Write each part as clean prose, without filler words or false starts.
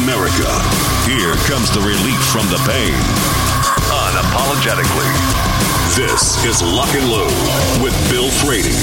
America, here comes the relief from the pain. Unapologetically, this is Lock and Load with Bill Frady.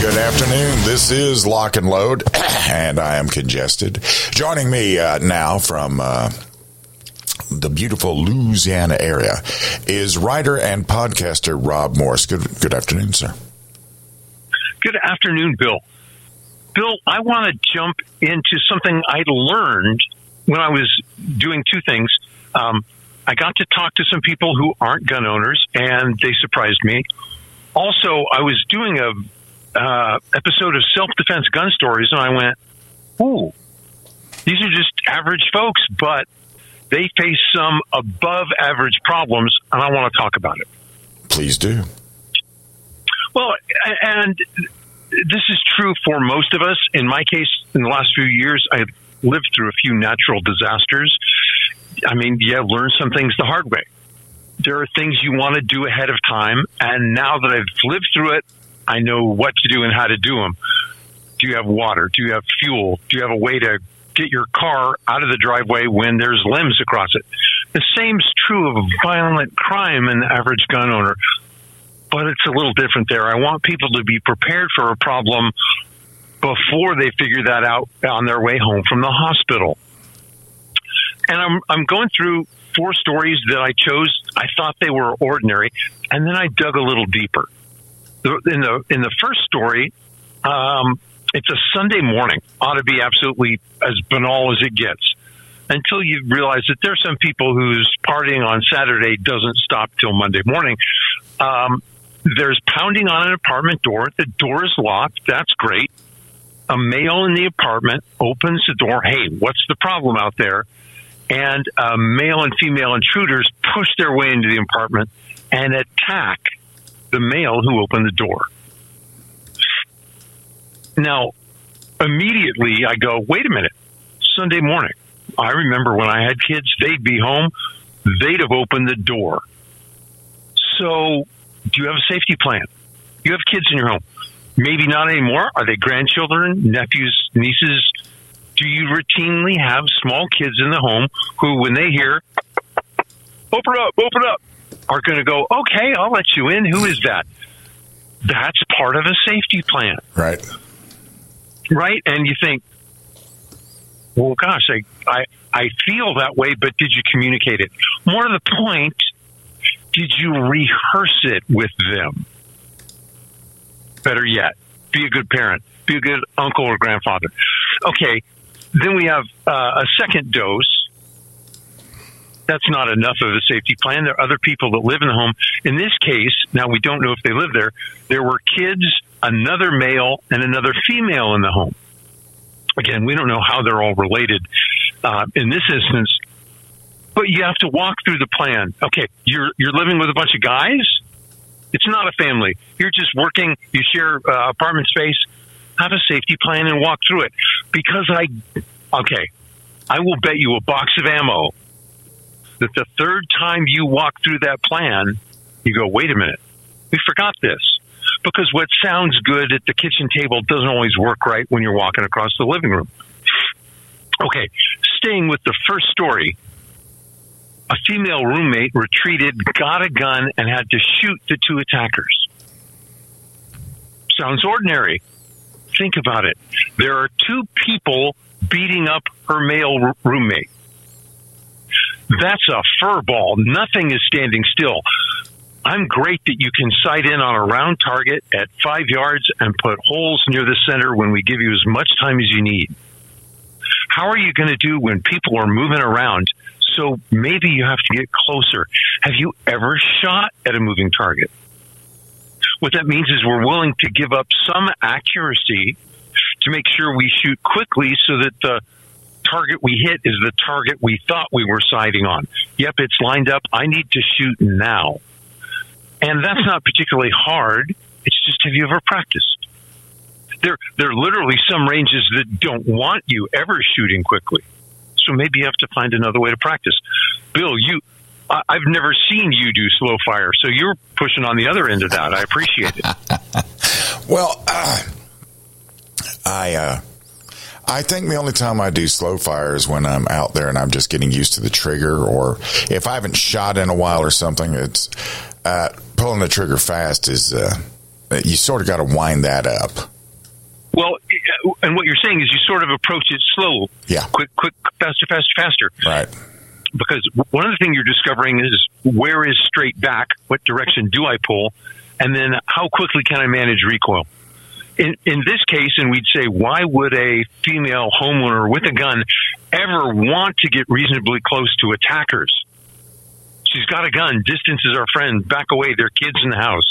Good afternoon. This is Lock and Load, and I am congested. Joining me now from the beautiful Louisiana area is writer and podcaster Rob Morse. Good afternoon, sir. Good afternoon, Bill. Bill, I want to jump into something I learned when I was doing two things. I got to talk to some people who aren't gun owners, and they surprised me. Also, I was doing a episode of Self-Defense Gun Stories, and I went, ooh, these are just average folks, but they face some above-average problems, and I want to talk about it. Please do. Well, and this is true for most of us. In my case, in the last few years, I've lived through a few natural disasters. I mean, yeah, learn some things the hard way. There are things you want to do ahead of time, and now that I've lived through it, I know what to do and how to do them. Do you have water? Do you have fuel? Do you have a way to get your car out of the driveway when there's limbs across it? The same's true of violent crime in the average gun owner, but it's a little different there. I want people to be prepared for a problem before they figure that out on their way home from the hospital. And I'm going through four stories that I chose. I thought they were ordinary, and then I dug a little deeper. In the first story, it's a Sunday morning. Ought to be absolutely as banal as it gets, until you realize that there's some people whose partying on Saturday doesn't stop till Monday morning. There's pounding on an apartment door. The door is locked. That's great. A male in the apartment opens the door. Hey, what's the problem out there? And male and female intruders push their way into the apartment and attack the male who opened the door. Now, immediately I go, wait a minute, Sunday morning. I remember when I had kids, they'd be home, they'd have opened the door. So do you have a safety plan? You have kids in your home. Maybe not anymore. Are they grandchildren, nephews, nieces? Do you routinely have small kids in the home who, when they hear, open up, are going to go, okay, I'll let you in. Who is that? That's part of a safety plan. Right. Right? And you think, well, gosh, I feel that way, but did you communicate it? More to the point, did you rehearse it with them? Better yet, be a good parent. Be a good uncle or grandfather. Okay, then we have a second dose. That's not enough of a safety plan. There are other people that live in the home. In this case, now we don't know if they live there. There were kids, another male, and another female in the home. Again, we don't know how they're all related in this instance. But you have to walk through the plan. Okay, you're living with a bunch of guys. It's not a family. You're just working. You share apartment space. Have a safety plan and walk through it. Because I will bet you a box of ammo that the third time you walk through that plan, you go, wait a minute, we forgot this. Because what sounds good at the kitchen table doesn't always work right when you're walking across the living room. Okay, staying with the first story, a female roommate retreated, got a gun, and had to shoot the two attackers. Sounds ordinary. Think about it. There are two people beating up her male roommate. That's a furball. Nothing is standing still. I'm great that you can sight in on a round target at 5 yards and put holes near the center when we give you as much time as you need. How are you going to do when people are moving around? So maybe you have to get closer. Have you ever shot at a moving target? What that means is we're willing to give up some accuracy to make sure we shoot quickly so that the target we hit is the target we thought we were sighting on. Yep, it's lined up. I need to shoot now. And that's not particularly hard. It's just, have you ever practiced? There are literally some ranges that don't want you ever shooting quickly. So maybe you have to find another way to practice. Bill, I've never seen you do slow fire, so you're pushing on the other end of that. I appreciate it. Well, I think the only time I do slow fire is when I'm out there and I'm just getting used to the trigger, or if I haven't shot in a while or something. It's pulling the trigger fast is you sort of got to wind that up. Well, and what you're saying is you sort of approach it slow. Yeah. Quick, faster. Right. Because one of the things you're discovering is, where is straight back? What direction do I pull? And then how quickly can I manage recoil? In this case, and we'd say, why would a female homeowner with a gun ever want to get reasonably close to attackers? She's got a gun. Distance is our friend. Back away. There are kids in the house.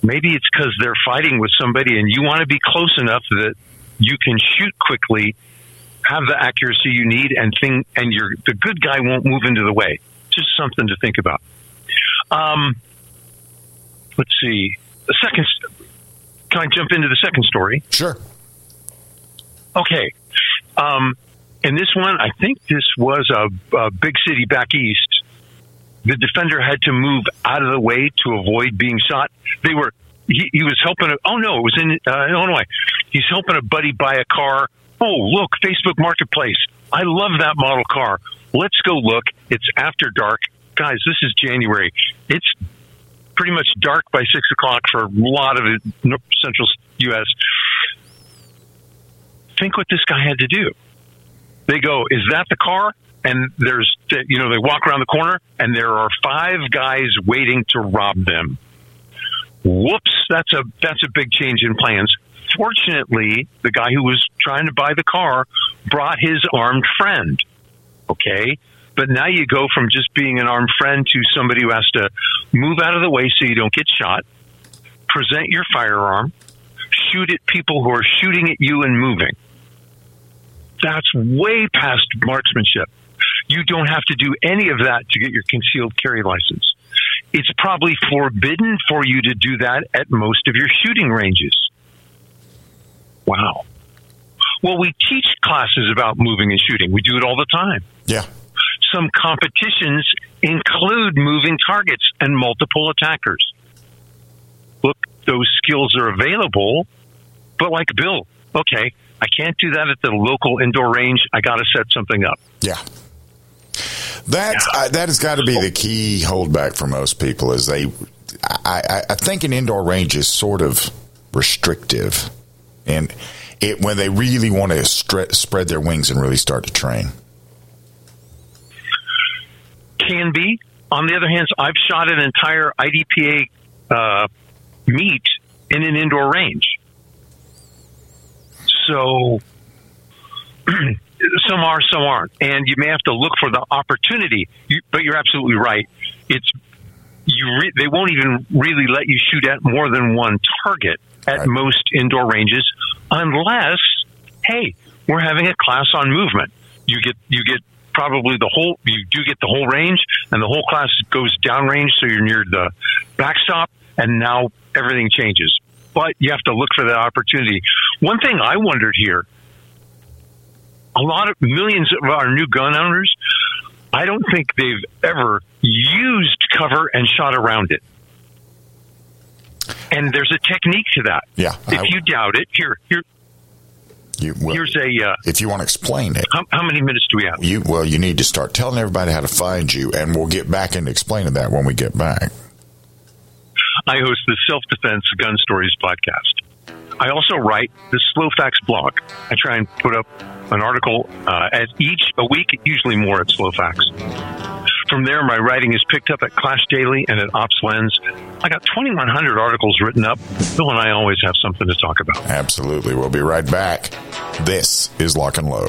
Maybe it's because they're fighting with somebody and you want to be close enough that you can shoot quickly, have the accuracy you need, and the good guy won't move into the way. Just something to think about. Let's see. Can I jump into the second story? Sure. Okay. In this one, I think this was a big city back east. The defender had to move out of the way to avoid being shot. He was helping. It was in Illinois. He's helping a buddy buy a car. Oh, look, Facebook Marketplace. I love that model car. Let's go look. It's after dark. Guys, this is January. It's pretty much dark by 6 o'clock for a lot of central U.S. Think what this guy had to do. They go, is that the car? And they walk around the corner, and there are 5 guys waiting to rob them. Whoops, that's a big change in plans. Fortunately, the guy who was trying to buy the car brought his armed friend. Okay, but now you go from just being an armed friend to somebody who has to move out of the way so you don't get shot, present your firearm, shoot at people who are shooting at you and moving. That's way past marksmanship. You don't have to do any of that to get your concealed carry license. It's probably forbidden for you to do that at most of your shooting ranges. Wow. Well, we teach classes about moving and shooting. We do it all the time. Yeah. Some competitions include moving targets and multiple attackers. Look, those skills are available, but like Bill, okay, I can't do that at the local indoor range. I got to set something up. Yeah. That has got to be the key holdback for most people, is I think an indoor range is sort of restrictive, and when they really want to spread their wings and really start to train. Can be. On the other hand, I've shot an entire IDPA meet in an indoor range. So some are, some aren't. And you may have to look for the opportunity. But you're absolutely right. They won't even really let you shoot at more than one target at most indoor ranges, unless, hey, we're having a class on movement. You get probably the whole range, and the whole class goes downrange, so you're near the backstop, and now everything changes. But you have to look for that opportunity. One thing I wondered here, millions of our new gun owners, I don't think they've ever used cover and shot around it. And there's a technique to that. Yeah. If you doubt it, here's a... if you want to explain it. How many minutes do we have? You need to start telling everybody how to find you, and we'll get back into explaining that when we get back. I host the Self-Defense Gun Stories podcast. I also write the Slow Facts blog. I try and put up an article a week, usually more at Slow Facts. From there, my writing is picked up at Clash Daily and at Ops Lens. I got 2,100 articles written up. Bill and I always have something to talk about. Absolutely. We'll be right back. This is Lock and Load.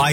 I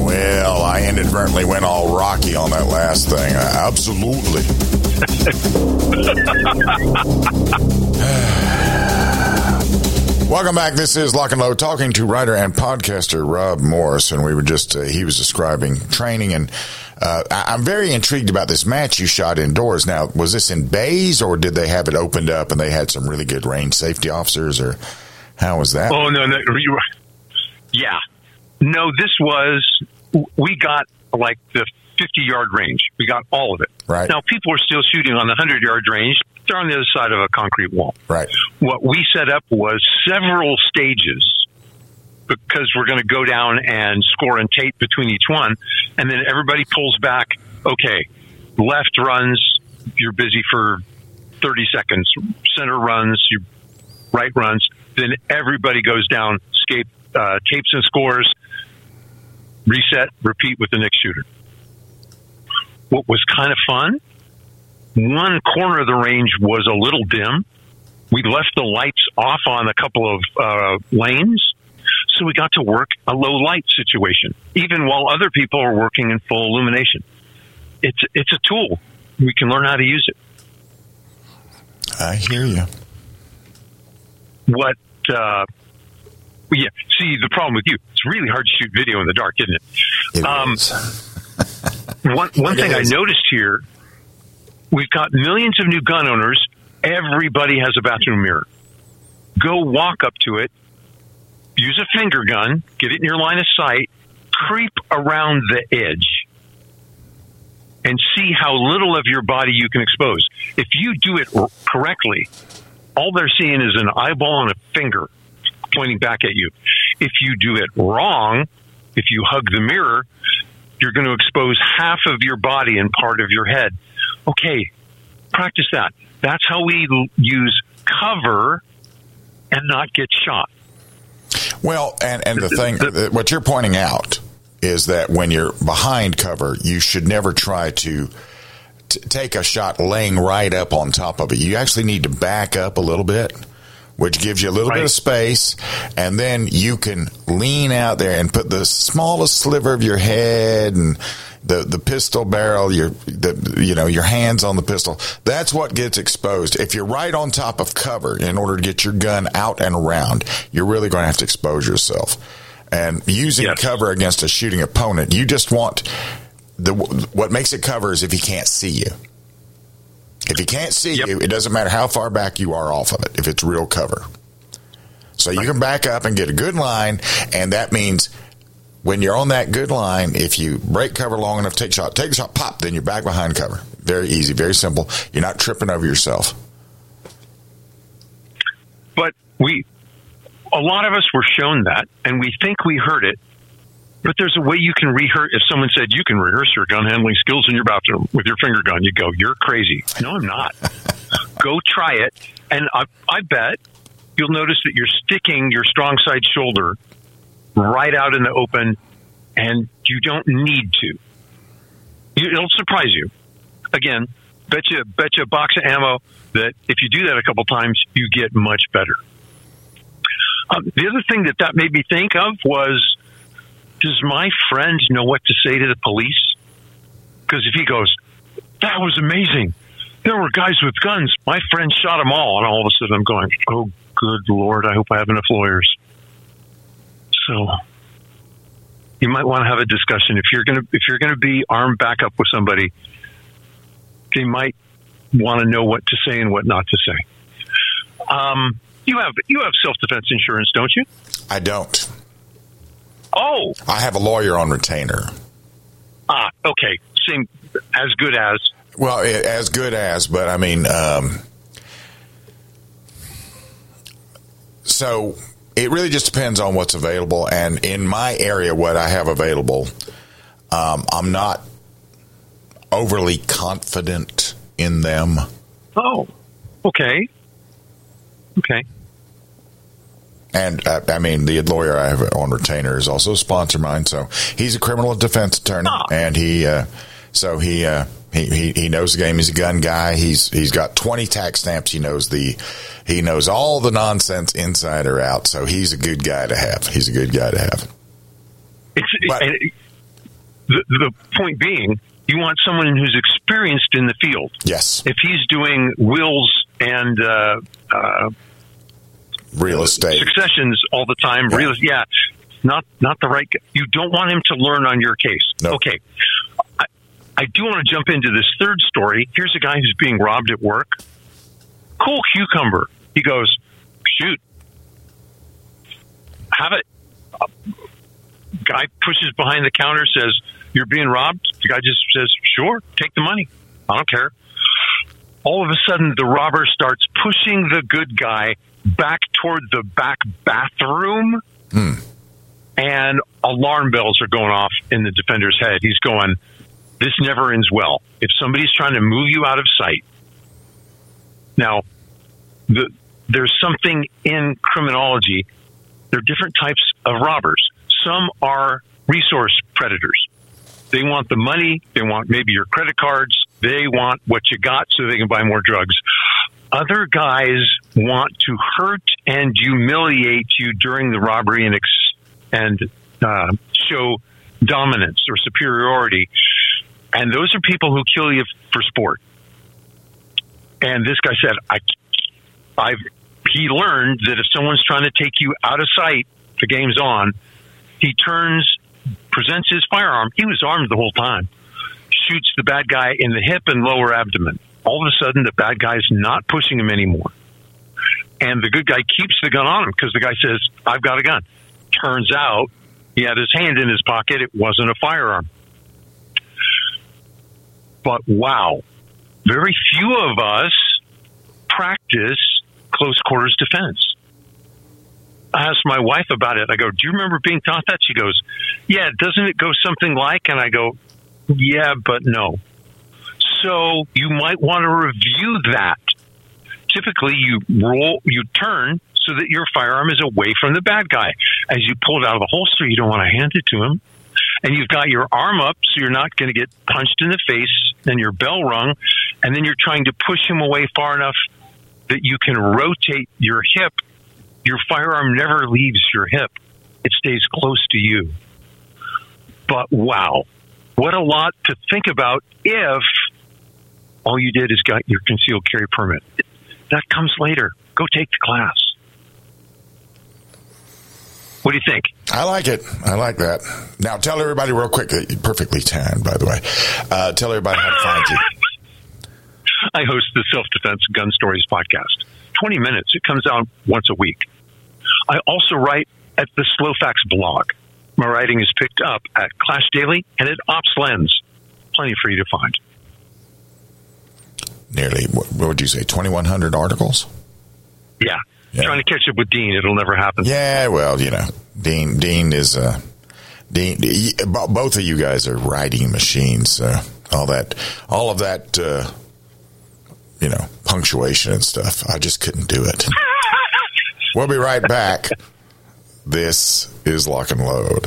Well, I inadvertently went all Rocky on that last thing. Absolutely. Welcome back. This is Lock and Load, talking to writer and podcaster Rob Morse, and we were he was describing training, and I'm very intrigued about this match you shot indoors. Now, was this in bays, or did they have it opened up and they had some really good range safety officers, or how was that? Oh, no. Yeah. No, this was, we got like the 50-yard range. We got all of it. Right. Now, people were still shooting on the 100-yard range. They're on the other side of a concrete wall. Right. What we set up was several stages, because we're going to go down and score and tape between each one, and then everybody pulls back. Okay, left runs, you're busy for 30 seconds. Center runs, your right runs. Then everybody goes down, tapes and scores, reset, repeat with the next shooter. What was kind of fun, one corner of the range was a little dim. We left the lights off on a couple of lanes, so we got to work a low light situation, even while other people are working in full illumination. It's a tool. We can learn how to use it. I hear you. What, yeah, see, the problem with you, it's really hard to shoot video in the dark, isn't it? One thing I noticed here, we've got millions of new gun owners. Everybody has a bathroom mirror. Go walk up to it, use a finger gun, get it in your line of sight, creep around the edge, and see how little of your body you can expose. If you do it correctly, all they're seeing is an eyeball and a finger pointing back at you. If you do it wrong, if you hug the mirror, you're going to expose half of your body and part of your head. Okay, practice that. That's how we use cover and not get shot. Well, and the thing, what you're pointing out is that when you're behind cover, you should never try to take a shot laying right up on top of it. You actually need to back up a little bit, which gives you a little bit of space, and then you can lean out there and put the smallest sliver of your head and the pistol barrel, your hands on the pistol. That's what gets exposed. If you're right on top of cover in order to get your gun out and around, you're really going to have to expose yourself. And using cover against a shooting opponent, you just want what makes it cover is if he can't see you. If he can't see you, it doesn't matter how far back you are off of it, if it's real cover. So you can back up and get a good line, and that means when you're on that good line, if you break cover long enough, take a shot, pop, then you're back behind cover. Very easy, very simple. You're not tripping over yourself. But a lot of us were shown that, and we think we heard it, but there's a way you can rehearse. If someone said you can rehearse your gun handling skills in your bathroom with your finger gun, you go, you're crazy. No, I'm not. Go try it. And I bet you'll notice that you're sticking your strong side shoulder right out in the open, and you don't need to. It'll surprise you. Again, bet you a box of ammo that if you do that a couple times, you get much better. The other thing that made me think of was, does my friend know what to say to the police? Because if he goes, that was amazing, there were guys with guns, my friend shot them all, and all of a sudden I'm going, oh, good Lord, I hope I have enough lawyers. So you might want to have a discussion. If you're going to be armed back up with somebody, they might want to know what to say and what not to say. You have self-defense insurance, don't you? I don't. Oh, I have a lawyer on retainer. Ah, okay. Same as good as. Well, as good as, but I mean, so it really just depends on what's available. And in my area, what I have available, I'm not overly confident in them. Oh, okay. Okay. And, I mean, the lawyer I have on retainer is also a sponsor of mine, so he's a criminal defense attorney, and he knows the game. He's a gun guy. He's got 20 tax stamps. He knows all the nonsense inside or out, so he's a good guy to have. The point being, you want someone who's experienced in the field. Yes. If he's doing wills and real estate successions all the time. Yeah. Not the right guy. You don't want him to learn on your case. No. Okay. I do want to jump into this third story. Here's a guy who's being robbed at work. Cool cucumber. He goes, shoot, have it. Guy pushes behind the counter, says, you're being robbed. The guy just says, sure, take the money. I don't care. All of a sudden, the robber starts pushing the good guy back toward the back bathroom. Mm. And alarm bells are going off in the defender's head. He's going, this never ends well. If somebody's trying to move you out of sight. Now, there's something in criminology. There are different types of robbers. Some are resource predators. They want the money. They want maybe your credit cards. They want what you got so they can buy more drugs. Other guys want to hurt and humiliate you during the robbery and show dominance or superiority. And those are people who kill you for sport. And this guy said, he learned that if someone's trying to take you out of sight, the game's on. He turns, presents his firearm. He was armed the whole time. Shoots the bad guy in the hip and lower abdomen. All of a sudden, the bad guy's not pushing him anymore. And the good guy keeps the gun on him because the guy says, I've got a gun. Turns out he had his hand in his pocket. It wasn't a firearm. But wow, very few of us practice close quarters defense. I asked my wife about it. I go, do you remember being taught that? She goes, yeah, doesn't it go something like? And I go, yeah, but no. So you might want to review that. Typically, you turn so that your firearm is away from the bad guy. As you pull it out of the holster, you don't want to hand it to him. And you've got your arm up, so you're not going to get punched in the face and your bell rung. And then you're trying to push him away far enough that you can rotate your hip. Your firearm never leaves your hip. It stays close to you. But wow, what a lot to think about if all you did is got your concealed carry permit. That comes later. Go take the class. What do you think? I like it. I like that. Now, tell everybody real quick. Perfectly timed, by the way. Tell everybody how to find you. I host the Self-Defense Gun Stories podcast. 20 minutes. It comes out once a week. I also write at the Slow Facts blog. My writing is picked up at Clash Daily and at Ops Lens. Plenty free to find. Nearly, what would you say, 2,100 articles? Yeah. Trying to catch up with Dean. It'll never happen. Yeah, well, you know, Dean is both of you guys are writing machines. So all of that. You know, punctuation and stuff. I just couldn't do it. We'll be right back. This is Lock and Load.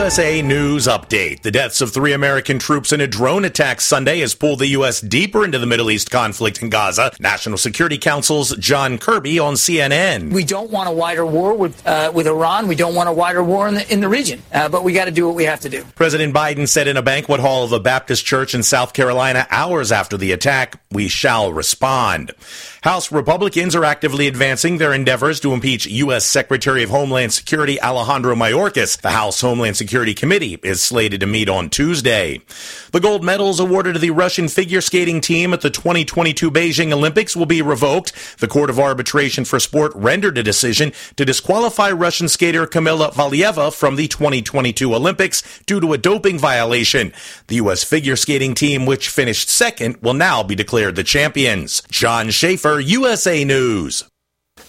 USA News Update. The deaths of 3 American troops in a drone attack Sunday has pulled the U.S. deeper into the Middle East conflict in Gaza. National Security Council's John Kirby on CNN. We don't want a wider war with Iran. We don't want a wider war in the region. But we got to do what we have to do. President Biden said in a banquet hall of a Baptist church in South Carolina hours after the attack, "We shall respond." House Republicans are actively advancing their endeavors to impeach U.S. Secretary of Homeland Security Alejandro Mayorkas. The House Homeland Security Committee is slated to meet on Tuesday. The gold medals awarded to the Russian figure skating team at the 2022 Beijing Olympics will be revoked. The Court of Arbitration for Sport rendered a decision to disqualify Russian skater Kamila Valieva from the 2022 Olympics due to a doping violation. The U.S. figure skating team, which finished second, will now be declared the champions. John Schaefer, USA News.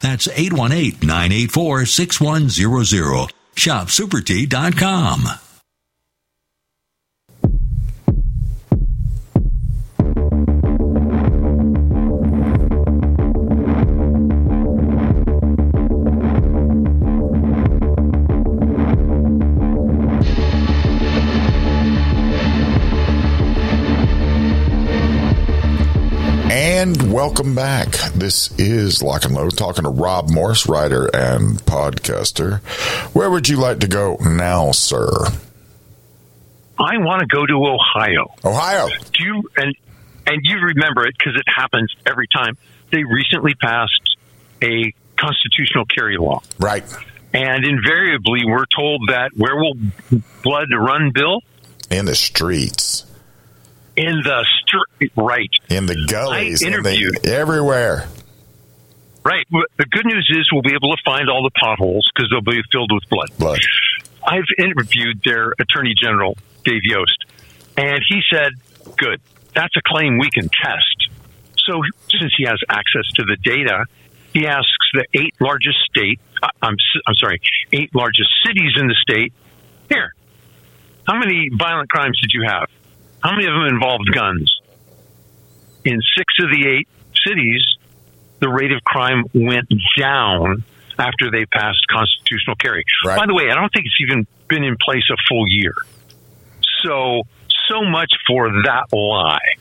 That's 818-984-6100. ShopSuperTea.com. And welcome back. This is Lock and Load, talking to Rob Morse, writer and podcaster. Where would you like to go now, sir? I want to go to Ohio. Ohio. Do you and you remember it because it happens every time. They recently passed a constitutional carry law, right? And invariably, we're told that where will blood run, Bill? In the streets. In the street, right. In the gullies. Everywhere. Right. The good news is we'll be able to find all the potholes because they'll be filled with blood. I've interviewed their Attorney General, Dave Yost, and he said, good, that's a claim we can test. So since he has access to the data, he asks the 8 largest cities in the state, here, how many violent crimes did you have? How many of them involved guns? In 6 of the 8 cities, the rate of crime went down after they passed constitutional carry. Right. By the way, I don't think it's even been in place a full year. So much for that lie.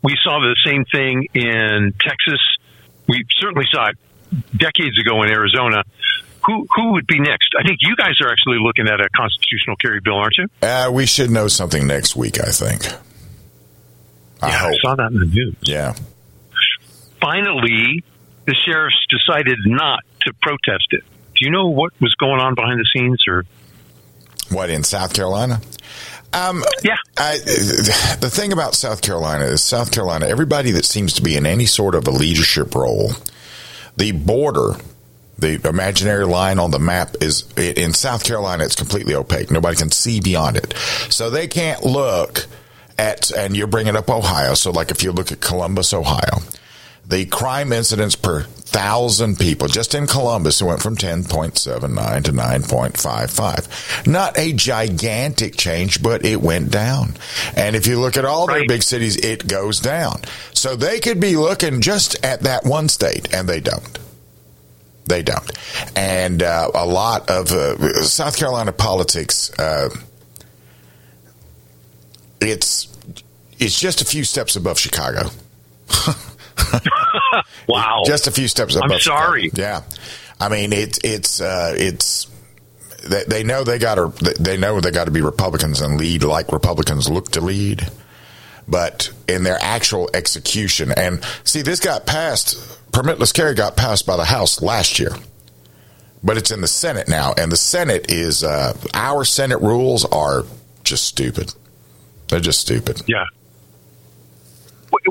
We saw the same thing in Texas. We certainly saw it decades ago in Arizona. Who would be next? I think you guys are actually looking at a constitutional carry bill, aren't you? We should know something next week, I think. I hope. I saw that in the news. Yeah. Finally, the sheriffs decided not to protest it. Do you know what was going on behind the scenes? Or What, in South Carolina? Yeah. The thing about South Carolina is everybody that seems to be in any sort of a leadership role, the border, the imaginary line on the map is, in South Carolina, it's completely opaque. Nobody can see beyond it. So they can't look at, and you're bringing up Ohio. So like if you look at Columbus, Ohio, the crime incidents per 1,000 people, just in Columbus, it went from 10.79 to 9.55. Not a gigantic change, but it went down. And if you look at all their big cities, it goes down. So they could be looking just at that one state, and they don't. They don't. And a lot of South Carolina politics, it's just a few steps above Chicago. Wow. Just a few steps above. I'm sorry. Chicago. Yeah. I mean, they know they got to be Republicans and lead like Republicans look to lead, but in their actual execution. And see, this got passed, permitless carry got passed by the House last year, but it's in the Senate now. And the Senate is, our Senate rules are just stupid. They're just stupid. Yeah.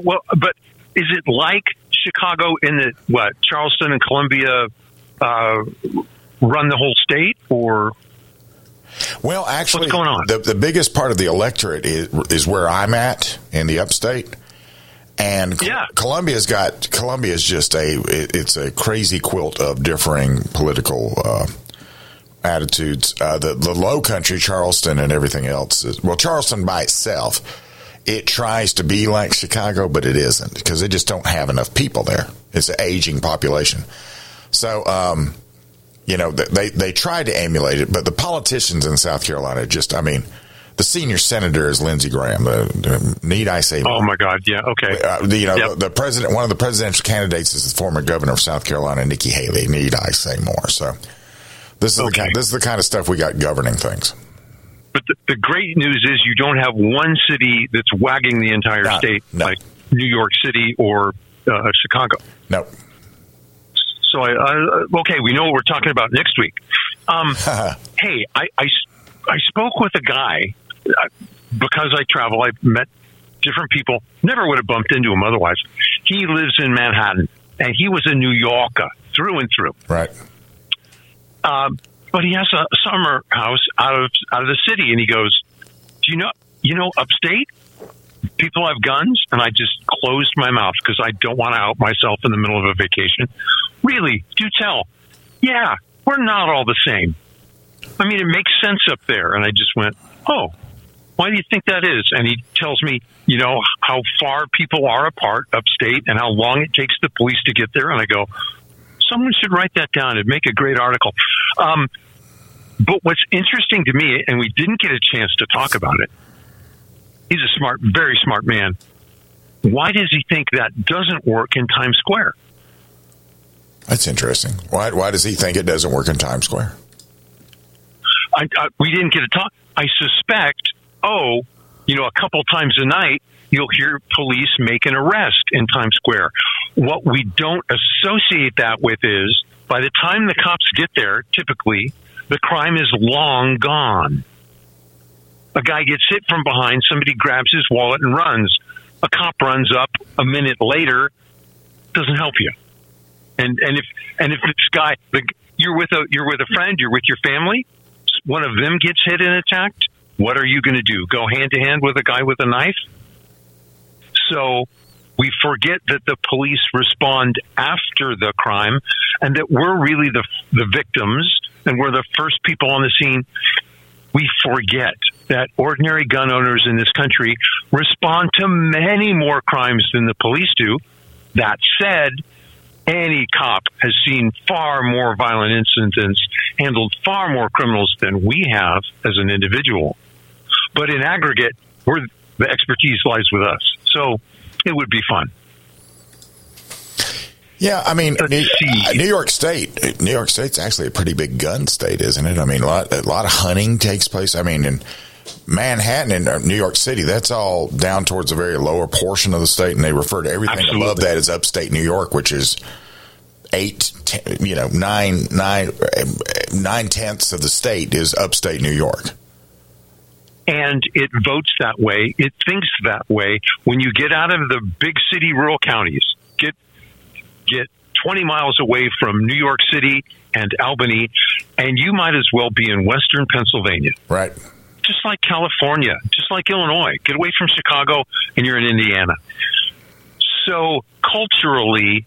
Well, but is it like Chicago in the, what, Charleston and Columbia run the whole state, or? Well, actually, what's going on? The biggest part of the electorate is where I'm at in the upstate. And yeah. Columbia's just it's a crazy quilt of differing political attitudes. The low country, Charleston and everything else is, well, Charleston by itself, it tries to be like Chicago, but it isn't, because they just don't have enough people there. It's an aging population. So, they try to emulate it, but the politicians in South Carolina just, I mean, the senior senator is Lindsey Graham. Need I say more? Oh, my God. Yeah, okay. The president, one of the presidential candidates is the former governor of South Carolina, Nikki Haley. Need I say more? So this is the kind of stuff we got governing things. But the great news is you don't have one city that's wagging the entire state, like New York City or Chicago. No. So, okay, we know what we're talking about next week. Hey, I spoke with a guy. Because I travel, I've met different people. Never would have bumped into him otherwise. He lives in Manhattan, and he was a New Yorker through and through. Right. But he has a summer house out of the city, and he goes, "Do you know upstate people have guns?" And I just closed my mouth because I don't want to out myself in the middle of a vacation. Really, do tell. Yeah, we're not all the same. I mean, it makes sense up there. And I just went, "Oh, why do you think that is?" And he tells me, you know, how far people are apart upstate and how long it takes the police to get there. And I go, someone should write that down. It'd make a great article. But what's interesting to me, and we didn't get a chance to talk about it, he's a smart, very smart man. Why does he think that doesn't work in Times Square? That's interesting. Why does he think it doesn't work in Times Square? We didn't get to talk. I suspect, a couple times a night, you'll hear police make an arrest in Times Square. What we don't associate that with is, by the time the cops get there, typically, the crime is long gone. A guy gets hit from behind, somebody grabs his wallet and runs. A cop runs up a minute later, doesn't help you. And if this guy, you're with a friend, you're with your family, one of them gets hit and attacked, what are you going to do? Go hand to hand with a guy with a knife? So we forget that the police respond after the crime, and that we're really the victims, and we're the first people on the scene. We forget that ordinary gun owners in this country respond to many more crimes than the police do. That said, any cop has seen far more violent incidents, handled far more criminals than we have as an individual. But in aggregate, the expertise lies with us. So it would be fun. Yeah, I mean, New York State's actually a pretty big gun state, isn't it? I mean, a lot of hunting takes place. I mean, in Manhattan and New York City, that's all down towards the very lower portion of the state, and they refer to everything above that as upstate New York, which is 9/10 of the state is upstate New York. and it votes that way. It thinks that way. When you get out of the big city rural counties, get 20 miles away from New York City and Albany, and you might as well be in Western Pennsylvania. Right. Just like California, just like Illinois. Get away from Chicago, and you're in Indiana. So culturally,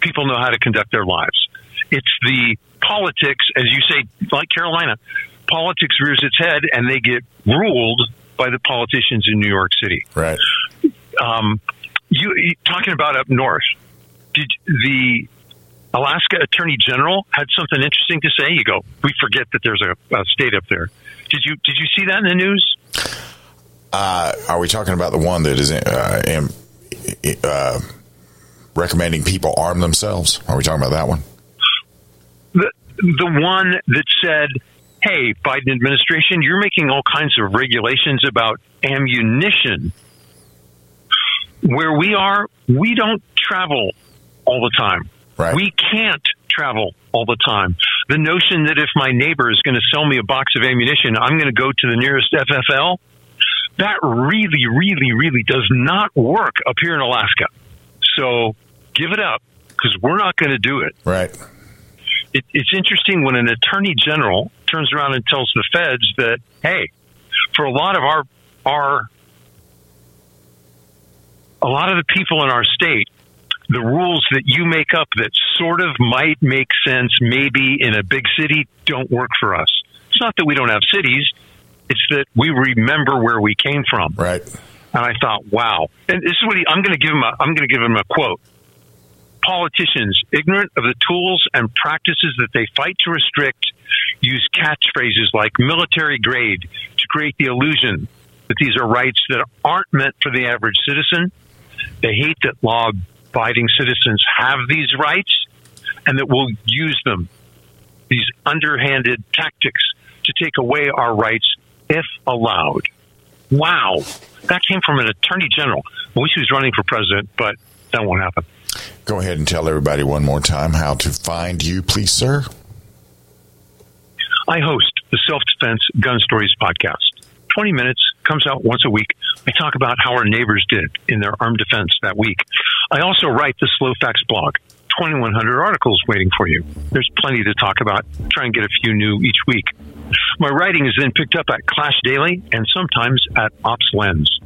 people know how to conduct their lives. It's the politics, as you say, like Carolina, politics rears its head, and they get ruled by the politicians in New York City. Right. You talking about up north, the Alaska Attorney General had something interesting to say. You go, we forget that there's a state up there. Did you see that in the news? Are we talking about the one that is recommending people arm themselves? Are we talking about that one? The one that said, hey, Biden administration, you're making all kinds of regulations about ammunition. Where we are, we don't travel all the time. Right. We can't travel all the time. The notion that if my neighbor is going to sell me a box of ammunition, I'm going to go to the nearest FFL, that really, really, really does not work up here in Alaska. So give it up, because we're not going to do it. Right. It's interesting when an attorney general turns around and tells the feds that, hey, for a lot of the people in our state, the rules that you make up that sort of might make sense maybe in a big city don't work for us. It's not that we don't have cities. It's that we remember where we came from. Right. And I thought, wow. And this is what I'm going to give him a quote. Politicians, ignorant of the tools and practices that they fight to restrict, use catchphrases like military grade to create the illusion that these are rights that aren't meant for the average citizen. They hate that law-abiding citizens have these rights and that we'll use them, these underhanded tactics, to take away our rights if allowed. Wow. That came from an attorney general. I wish he was running for president, but that won't happen. Go ahead and tell everybody one more time how to find you, please, sir. I host the Self-Defense Gun Stories podcast. 20 minutes, comes out once a week. I talk about how our neighbors did in their armed defense that week. I also write the Slow Facts blog, 2,100 articles waiting for you. There's plenty to talk about. Try and get a few new each week. My writing is then picked up at Clash Daily and sometimes at Ops Lens.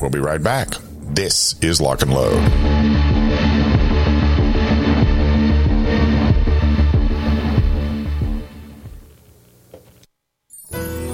We'll be right back. This is Lock and Load.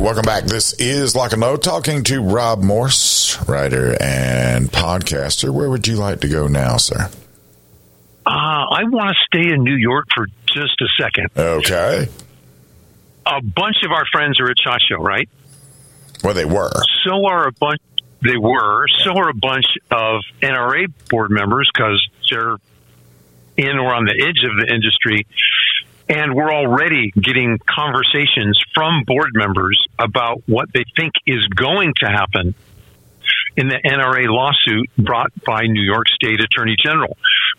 Welcome back. This is Lock and Load, talking to Rob Morse, writer and podcaster. Where would you like to go now, sir? I want to stay in New York for just a second. Okay. A bunch of our friends are at SHOT Show, right? Well, they were. So are a bunch of NRA board members because they're in or on the edge of the industry. And we're already getting conversations from board members about what they think is going to happen in the NRA lawsuit brought by New York State Attorney General.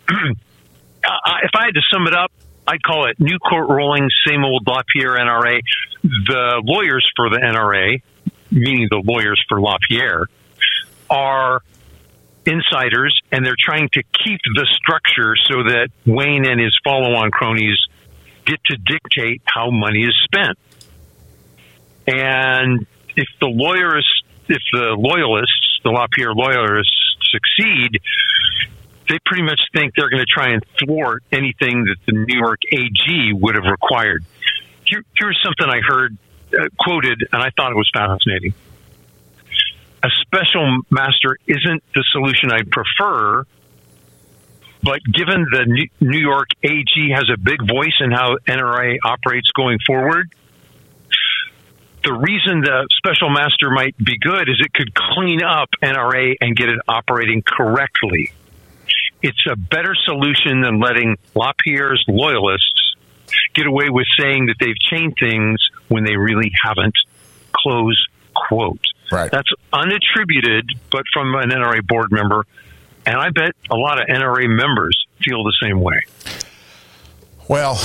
If I had to sum it up, I'd call it new court ruling, same old LaPierre NRA. The lawyers for the NRA, meaning the lawyers for LaPierre, are insiders, and they're trying to keep the structure so that Wayne and his follow-on cronies get to dictate how money is spent. And if the loyalists, the LaPierre loyalists succeed, they pretty much think they're going to try and thwart anything that the New York AG would have required. Here's something I heard quoted, and I thought it was fascinating. A special master isn't the solution I'd prefer, but given the New York AG has a big voice in how NRA operates going forward, the reason the special master might be good is it could clean up NRA and get it operating correctly. It's a better solution than letting LaPierre's loyalists get away with saying that they've changed things when they really haven't. Close quote. Right. That's unattributed, but from an NRA board member. And I bet a lot of NRA members feel the same way. Well,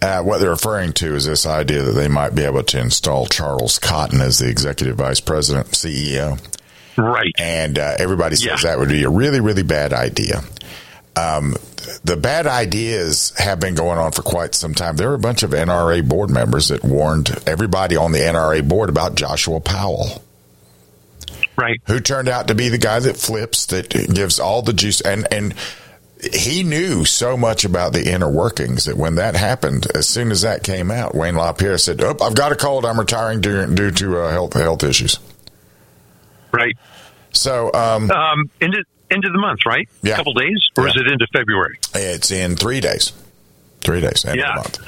what they're referring to is this idea that they might be able to install Charles Cotton as the executive vice president, CEO. Right. And everybody says that would be a really, really bad idea. The bad ideas have been going on for quite some time. There were a bunch of NRA board members that warned everybody on the NRA board about Joshua Powell. Right. Who turned out to be the guy that flips, that gives all the juice. And he knew so much about the inner workings that when that happened, as soon as that came out, Wayne LaPierre said, "Oh, I've got a cold. I'm retiring due to health issues." Right. So, end of the month, right? Yeah. A couple days? Or is it into February? It's in 3 days. 3 days. End of the month.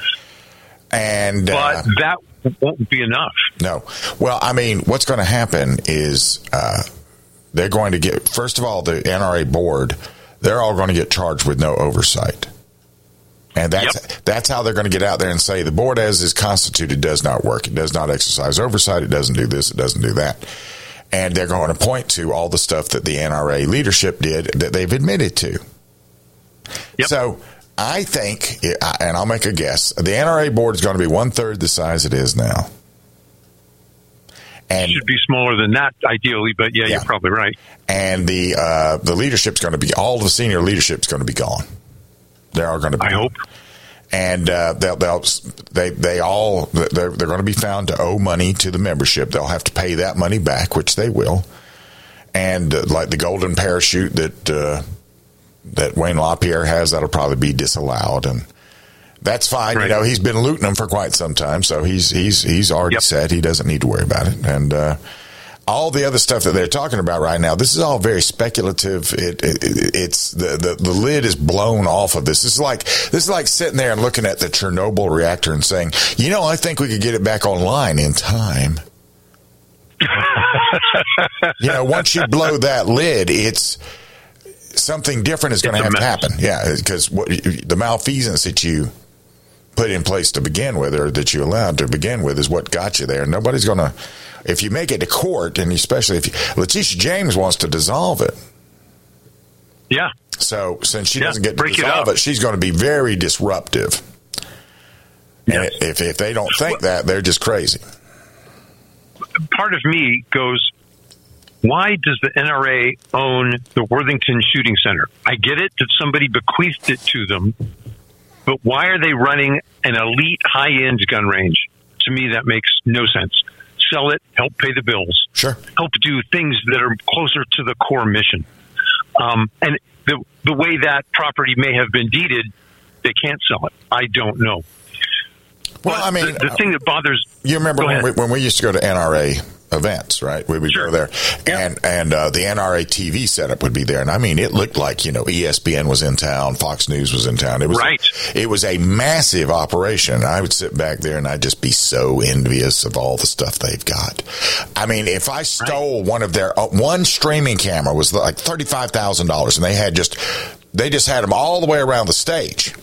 And, but that won't be enough. No. Well, I mean, what's going to happen is they're going to get, first of all, the NRA board, they're all going to get charged with no oversight. And that's how they're going to get out there and say the board as is constituted does not work. It does not exercise oversight. It doesn't do this. It doesn't do that. And they're going to point to all the stuff that the NRA leadership did that they've admitted to. Yep. So I think, and I'll make a guess, the NRA board is going to be 1/3 the size it is now. And it should be smaller than that, ideally, but yeah, you're probably right. And the leadership's going to be, all the senior leadership's going to be gone. They are going to be. I hope. And they're going to be found to owe money to the membership. They'll have to pay that money back, which they will. And like the golden parachute that Wayne LaPierre has, that'll probably be disallowed, and that's fine. Right. You know, he's been looting them for quite some time, so he's already said he doesn't need to worry about it. And all the other stuff that they're talking about right now, this is all very speculative. It's the lid is blown off of this. This is like sitting there and looking at the Chernobyl reactor and saying, you know, I think we could get it back online in time. You know, once you blow that lid, it's something different is going to have to happen. Yeah, because the malfeasance that you put in place to begin with, or that you allowed to begin with, is what got you there. Nobody's going to, if you make it to court, and especially if Leticia James wants to dissolve it. Yeah. So since she doesn't get to dissolve it, she's going to be very disruptive. Yeah. And if they don't think that, they're just crazy. Part of me goes, why does the NRA own the Worthington Shooting Center? I get it that somebody bequeathed it to them. But why are they running an elite high-end gun range? To me, that makes no sense. Sell it, help pay the bills, sure. Help do things that are closer to the core mission. And the way that property may have been deeded, they can't sell it. I don't know. Well, but I mean, the thing that bothers you, remember when we used to go to NRA events, right? We would go there, and the NRA TV setup would be there, and I mean, it looked like, you know, ESPN was in town, Fox News was in town. It was it was a massive operation. I would sit back there, and I'd just be so envious of all the stuff they've got. I mean, if I stole one of their one streaming camera was like $35,000, and they just had them all the way around the stage.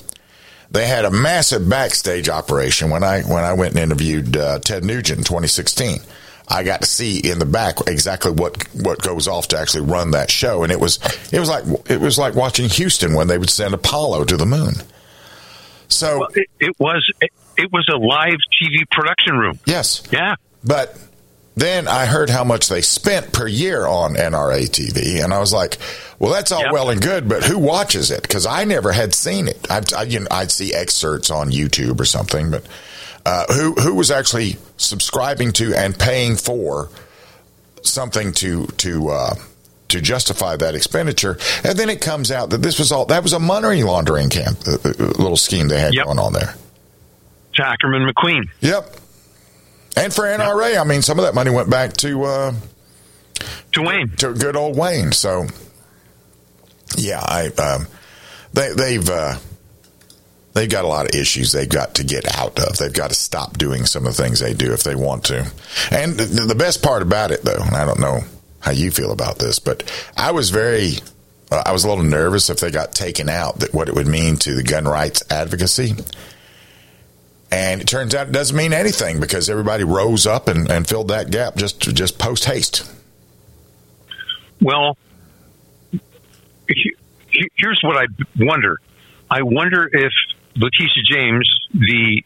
They had a massive backstage operation when I went and interviewed Ted Nugent in 2016. I got to see in the back exactly what goes off to actually run that show, and it was like watching Houston when they would send Apollo to the moon. So well, it was a live TV production room. Yes, yeah. But then I heard how much they spent per year on NRA TV, and I was like, "Well, that's all well and good, but who watches it?" Because I never had seen it. I'd see excerpts on YouTube or something, but. Who was actually subscribing to and paying for something to justify that expenditure? And then it comes out that that was a money laundering little scheme they had going on there. To Ackerman McQueen. Yep. And for NRA, I mean, some of that money went back to Wayne, to good old Wayne. So yeah, they've got a lot of issues they've got to get out of. They've got to stop doing some of the things they do if they want to. And the best part about it, though, and I don't know how you feel about this, but I was a little nervous if they got taken out, that what it would mean to the gun rights advocacy. And it turns out it doesn't mean anything because everybody rose up and filled that gap just post haste. Well, here's what I wonder. I wonder if Leticia James, the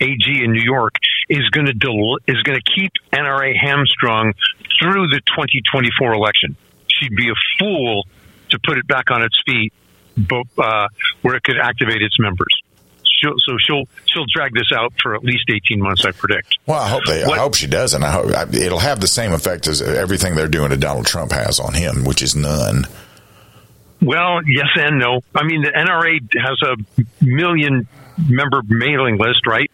AG in New York, is going to keep NRA hamstrung through the 2024 election. She'd be a fool to put it back on its feet, where it could activate its members. She'll drag this out for at least 18 months, I predict. Well, I hope she doesn't. I hope it'll have the same effect as everything they're doing to Donald Trump has on him, which is none. Well, yes and no. I mean, the NRA has a 1 million member mailing list, right?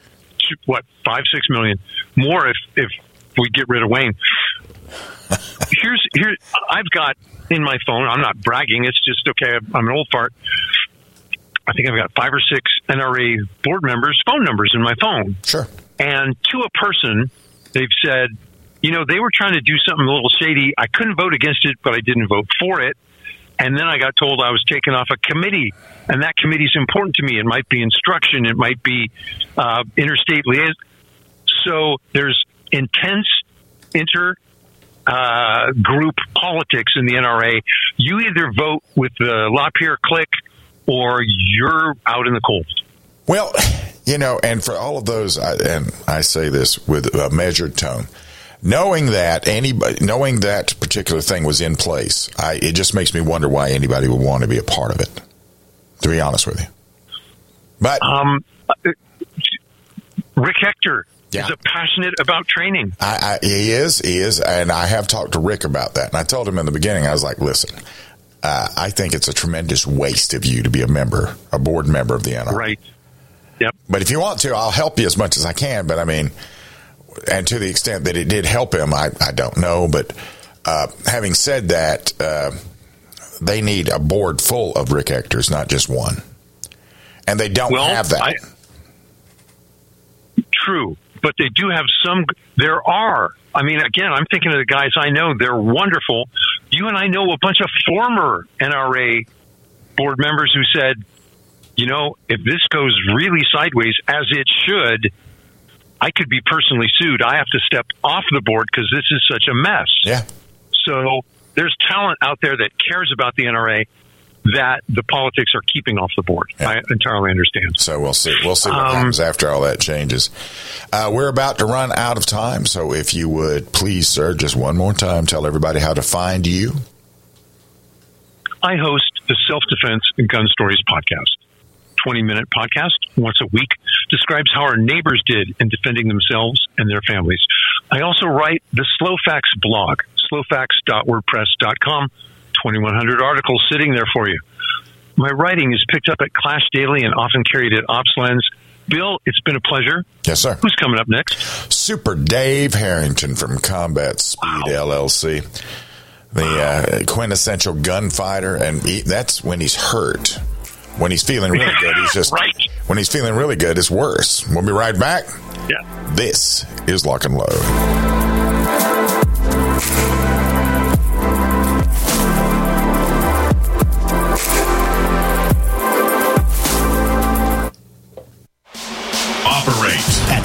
5-6 million more if we get rid of Wayne. I've got in my phone. I'm not bragging. It's just, okay, I'm an old fart. I think I've got 5 or 6 NRA board members' phone numbers in my phone. Sure. And to a person, they've said, you know, they were trying to do something a little shady. I couldn't vote against it, but I didn't vote for it. And then I got told I was taken off a committee, and that committee's important to me. It might be instruction. It might be interstate liaison. So there's intense group politics in the NRA. You either vote with the LaPierre clique or you're out in the cold. Well, you know, and for all of those, and I say this with a measured tone, knowing that particular thing was in place, it just makes me wonder why anybody would want to be a part of it, to be honest with you. But Rick Hector. Yeah. He's passionate about training. He is. And I have talked to Rick about that. And I told him in the beginning, I was like, listen, I think it's a tremendous waste of you to be a board member of the NRA. Right. Yep. But if you want to, I'll help you as much as I can. But I mean, and to the extent that it did help him, I don't know. But having said that, they need a board full of Rick Hectors, not just one. And they don't have that. True. But they do have some. There are. I mean, again, I'm thinking of the guys I know. They're wonderful. You and I know a bunch of former NRA board members who said, you know, if this goes really sideways, as it should, I could be personally sued. I have to step off the board because this is such a mess. Yeah. So there's talent out there that cares about the NRA that the politics are keeping off the board. Yeah. I entirely understand. So we'll see. We'll see what happens after all that changes. We're about to run out of time. So if you would please, sir, just one more time, tell everybody how to find you. I host the Self-Defense Gun Stories podcast, 20-minute podcast once a week, describes how our neighbors did in defending themselves and their families. I also write the Slow Facts blog, slowfacts.wordpress.com. 2,100 articles sitting there for you. My writing is picked up at Clash Daily and often carried at Ops Lens. Bill, it's been a pleasure. Yes, sir. Who's coming up next? Super Dave Harrington from Combat Speed LLC, the quintessential gunfighter, and that's when he's hurt. When he's feeling really good, he's just right. When he's feeling really good, it's worse. We'll be right back. Yeah. This is Lock and Load. At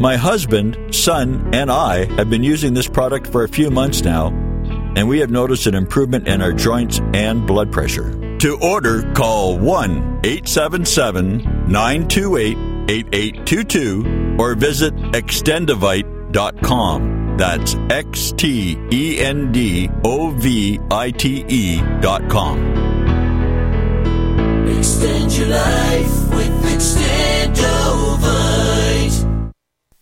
My husband, son, and I have been using this product for a few months now, and we have noticed an improvement in our joints and blood pressure. To order, call 1-877-928-8822 or visit Extendivite.com. That's Extendivite.com. Extend your life with Extendivite.